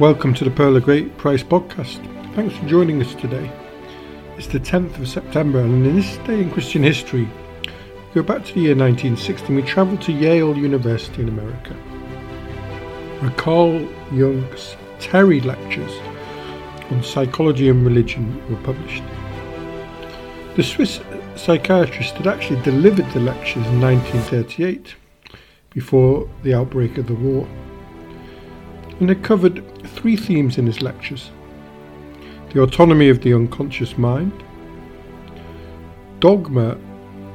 Welcome to the Pearl of Great Price podcast. Thanks for joining us today. It's the 10th of September, and in this day in Christian history, we go back to the year 1960 and we travel to Yale University in America, where Carl Jung's Terry Lectures on Psychology and Religion were published. The Swiss psychiatrist had actually delivered the lectures in 1938, before the outbreak of the war, and had covered three themes in his lectures: the autonomy of the unconscious mind, dogma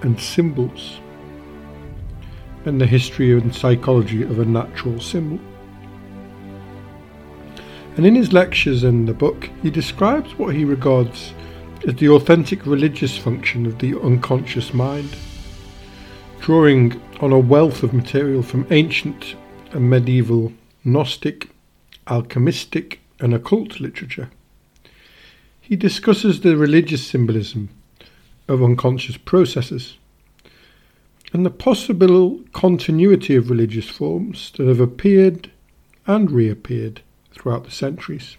and symbols, and the history and psychology of a natural symbol. And in his lectures and the book, he describes what he regards as the authentic religious function of the unconscious mind, drawing on a wealth of material from ancient and medieval Gnostic, alchemistic and occult literature. He discusses the religious symbolism of unconscious processes and the possible continuity of religious forms that have appeared and reappeared throughout the centuries.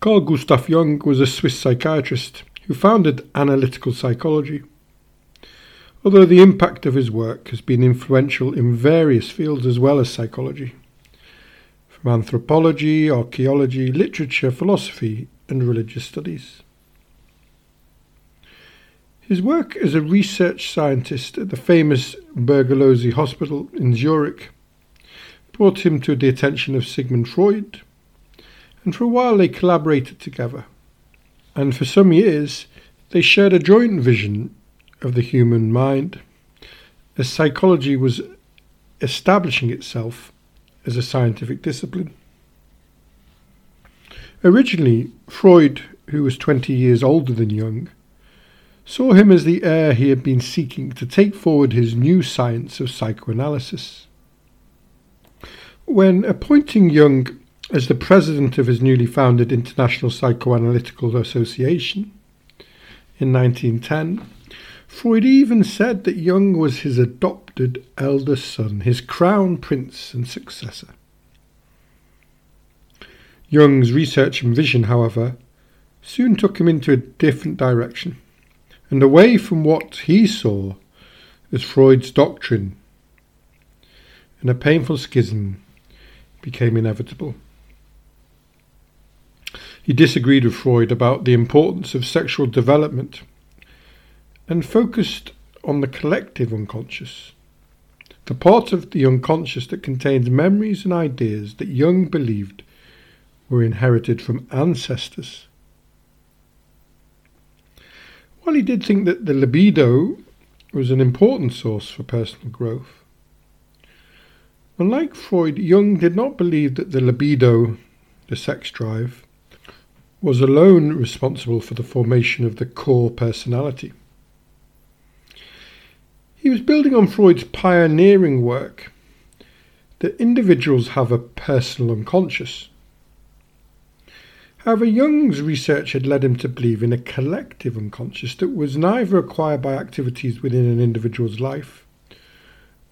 Carl Gustav Jung was a Swiss psychiatrist who founded analytical psychology. Although the impact of his work has been influential in various fields as well as psychology, from anthropology, archaeology, literature, philosophy and religious studies. His work as a research scientist at the famous Burghölzli Hospital in Zurich brought him to the attention of Sigmund Freud, and for a while they collaborated together, and for some years they shared a joint vision of the human mind, as psychology was establishing itself as a scientific discipline. Originally, Freud, who was 20 years older than Jung, saw him as the heir he had been seeking to take forward his new science of psychoanalysis. When appointing Jung as the president of his newly founded International Psychoanalytical Association in 1910, Freud even said that Jung was his adopted elder son, his crown prince and successor. Jung's research and vision, however, soon took him into a different direction and away from what he saw as Freud's doctrine, and a painful schism became inevitable. He disagreed with Freud about the importance of sexual development and focused on the collective unconscious, the part of the unconscious that contains memories and ideas that Jung believed were inherited from ancestors. While he did think that the libido was an important source for personal growth, unlike Freud, Jung did not believe that the libido, the sex drive, was alone responsible for the formation of the core personality. He was building on Freud's pioneering work that individuals have a personal unconscious. However, Jung's research had led him to believe in a collective unconscious that was neither acquired by activities within an individual's life,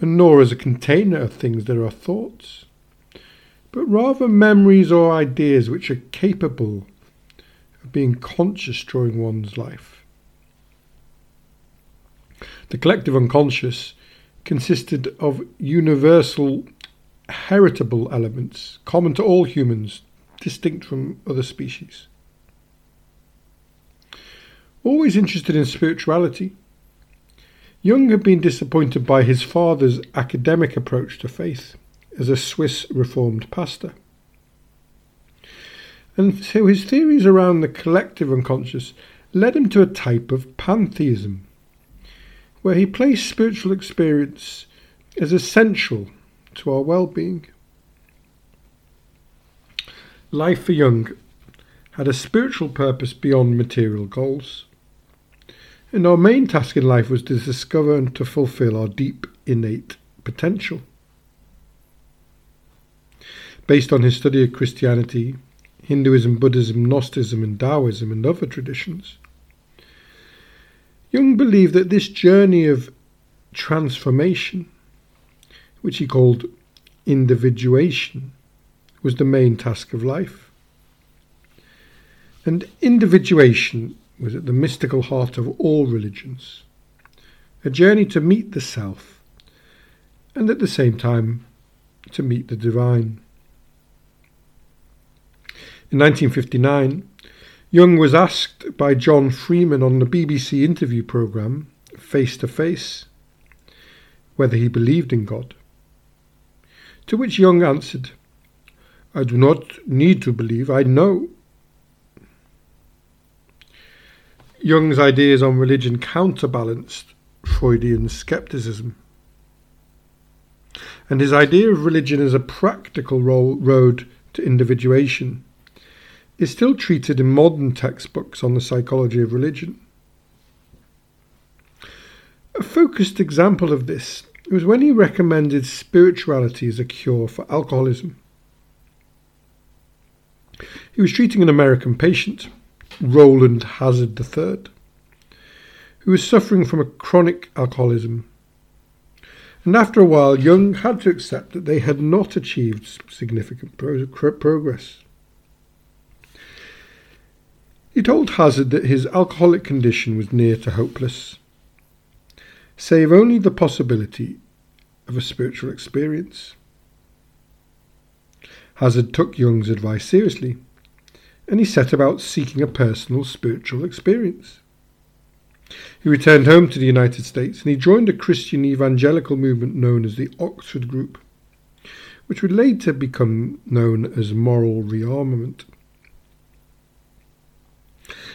and nor as a container of things that are thoughts, but rather memories or ideas which are capable of being conscious during one's life. The collective unconscious consisted of universal heritable elements common to all humans, distinct from other species. Always interested in spirituality, Jung had been disappointed by his father's academic approach to faith as a Swiss Reformed pastor. And so his theories around the collective unconscious led him to a type of pantheism, where he placed spiritual experience as essential to our well-being. Life for Jung had a spiritual purpose beyond material goals, and our main task in life was to discover and to fulfill our deep innate potential. Based on his study of Christianity, Hinduism, Buddhism, Gnosticism and Taoism and other traditions, Jung believed that this journey of transformation, which he called individuation, was the main task of life. And individuation was at the mystical heart of all religions, a journey to meet the self, and at the same time to meet the divine. In 1959, Jung was asked by John Freeman on the BBC interview programme, Face to Face, whether he believed in God. To which Jung answered, "I do not need to believe, I know." Jung's ideas on religion counterbalanced Freudian scepticism. And his idea of religion as a practical road to individuation is still treated in modern textbooks on the psychology of religion. A focused example of this was when he recommended spirituality as a cure for alcoholism. He was treating an American patient, Roland Hazard III, who was suffering from a chronic alcoholism. And after a while, Jung had to accept that they had not achieved significant progress. He told Hazard that his alcoholic condition was near to hopeless, save only the possibility of a spiritual experience. Hazard took Jung's advice seriously, and he set about seeking a personal spiritual experience. He returned home to the United States and he joined a Christian evangelical movement known as the Oxford Group, which would later become known as Moral Rearmament.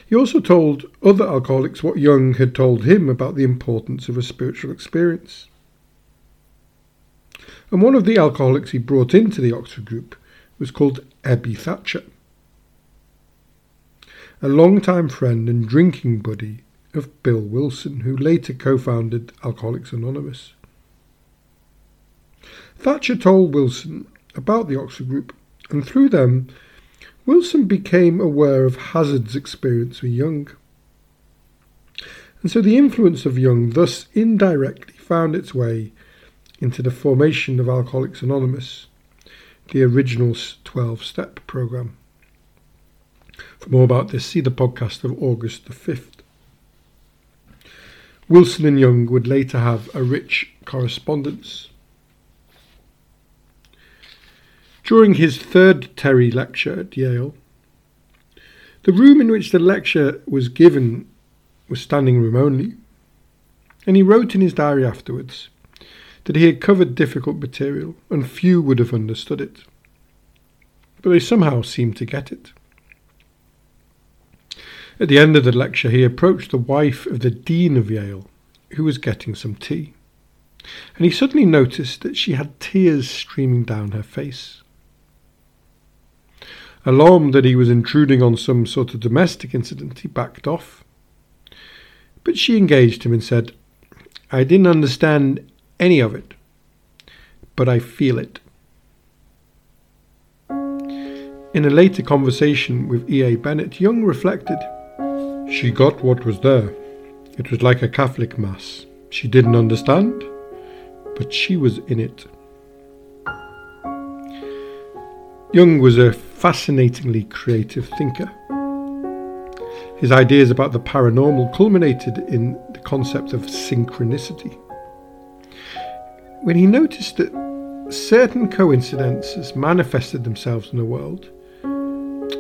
He also told other alcoholics what Jung had told him about the importance of a spiritual experience. And one of the alcoholics he brought into the Oxford Group was called Ebby Thatcher, a long-time friend and drinking buddy of Bill Wilson, who later co-founded Alcoholics Anonymous. Thatcher told Wilson about the Oxford Group, and through them, Wilson became aware of Hazard's experience with Jung. And so the influence of Jung thus indirectly found its way into the formation of Alcoholics Anonymous, the original 12-step program. For more about this, see the podcast of August the 5th. Wilson and Jung would later have a rich correspondence. During his third Terry lecture at Yale, the room in which the lecture was given was standing room only, and he wrote in his diary afterwards that he had covered difficult material and few would have understood it, but they somehow seemed to get it. At the end of the lecture, he approached the wife of the Dean of Yale, who was getting some tea, and he suddenly noticed that she had tears streaming down her face. Alarmed that he was intruding on some sort of domestic incident, he backed off. But she engaged him and said, "I didn't understand any of it, but I feel it." In a later conversation with E.A. Bennett, Jung reflected, "She got what was there. It was like a Catholic mass. She didn't understand, but she was in it." Jung was a fascinatingly creative thinker. His ideas about the paranormal culminated in the concept of synchronicity, when he noticed that certain coincidences manifested themselves in the world,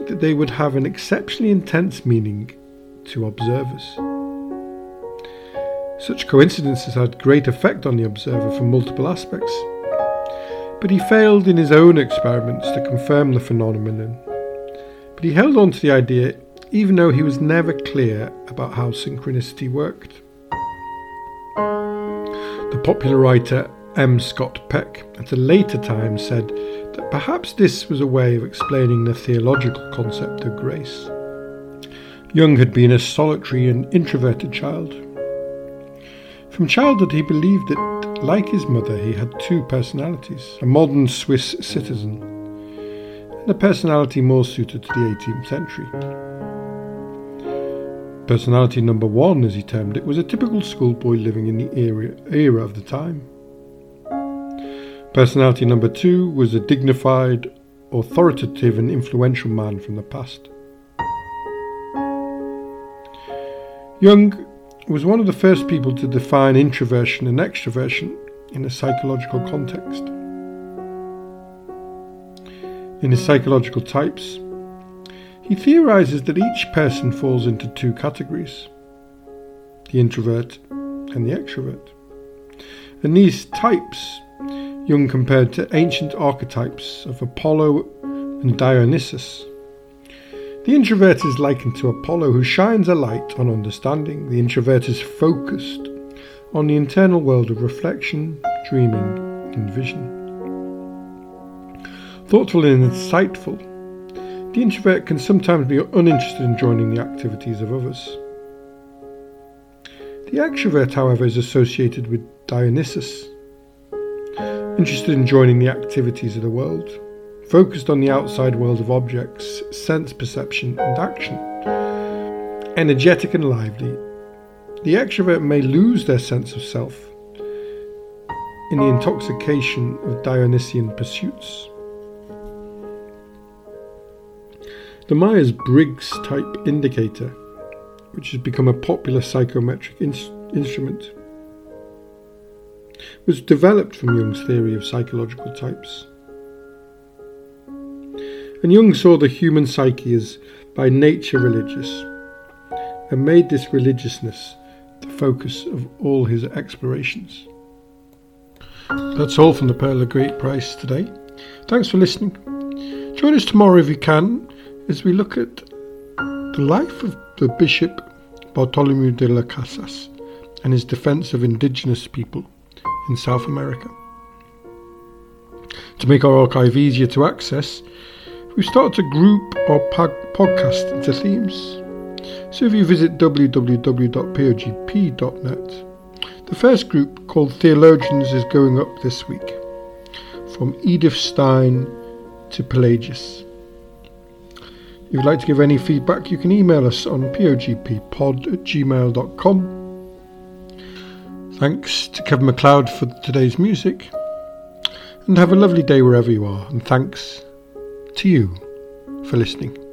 that they would have an exceptionally intense meaning to observers. Such coincidences had great effect on the observer from multiple aspects, but he failed in his own experiments to confirm the phenomenon. But he held on to the idea, even though he was never clear about how synchronicity worked. The popular writer M. Scott Peck at a later time said that perhaps this was a way of explaining the theological concept of grace. Jung had been a solitary and introverted child. From childhood he believed that, like his mother, he had two personalities, a modern Swiss citizen and a personality more suited to the 18th century. Personality number one, as he termed it, was a typical schoolboy living in the era of the time. Personality number two was a dignified, authoritative and influential man from the past. Jung was one of the first people to define introversion and extroversion in a psychological context. In his Psychological Types, he theorizes that each person falls into two categories, the introvert and the extrovert. And these types Jung compared to ancient archetypes of Apollo and Dionysus. The introvert is likened to Apollo, who shines a light on understanding. The introvert is focused on the internal world of reflection, dreaming, and vision. Thoughtful and insightful, the introvert can sometimes be uninterested in joining the activities of others. The extrovert, however, is associated with Dionysus, interested in joining the activities of the world, focused on the outside world of objects, sense perception and action. Energetic and lively, the extrovert may lose their sense of self in the intoxication of Dionysian pursuits. The Myers-Briggs type indicator, which has become a popular psychometric instrument, was developed from Jung's theory of psychological types. And Jung saw the human psyche as by nature religious, and made this religiousness the focus of all his explorations. That's all from the Pearl of Great Price today. Thanks for listening. Join us tomorrow if you can, as we look at the life of the Bishop Bartolomé de las Casas and his defence of indigenous people in South America. To make our archive easier to access, we start to group our podcast into themes. So if you visit www.pogp.net, the first group, called Theologians, is going up this week, from Edith Stein to Pelagius. If you'd like to give any feedback, you can email us on pogppod@gmail.com. Thanks to Kevin MacLeod for today's music, and have a lovely day wherever you are, and thanks to you for listening.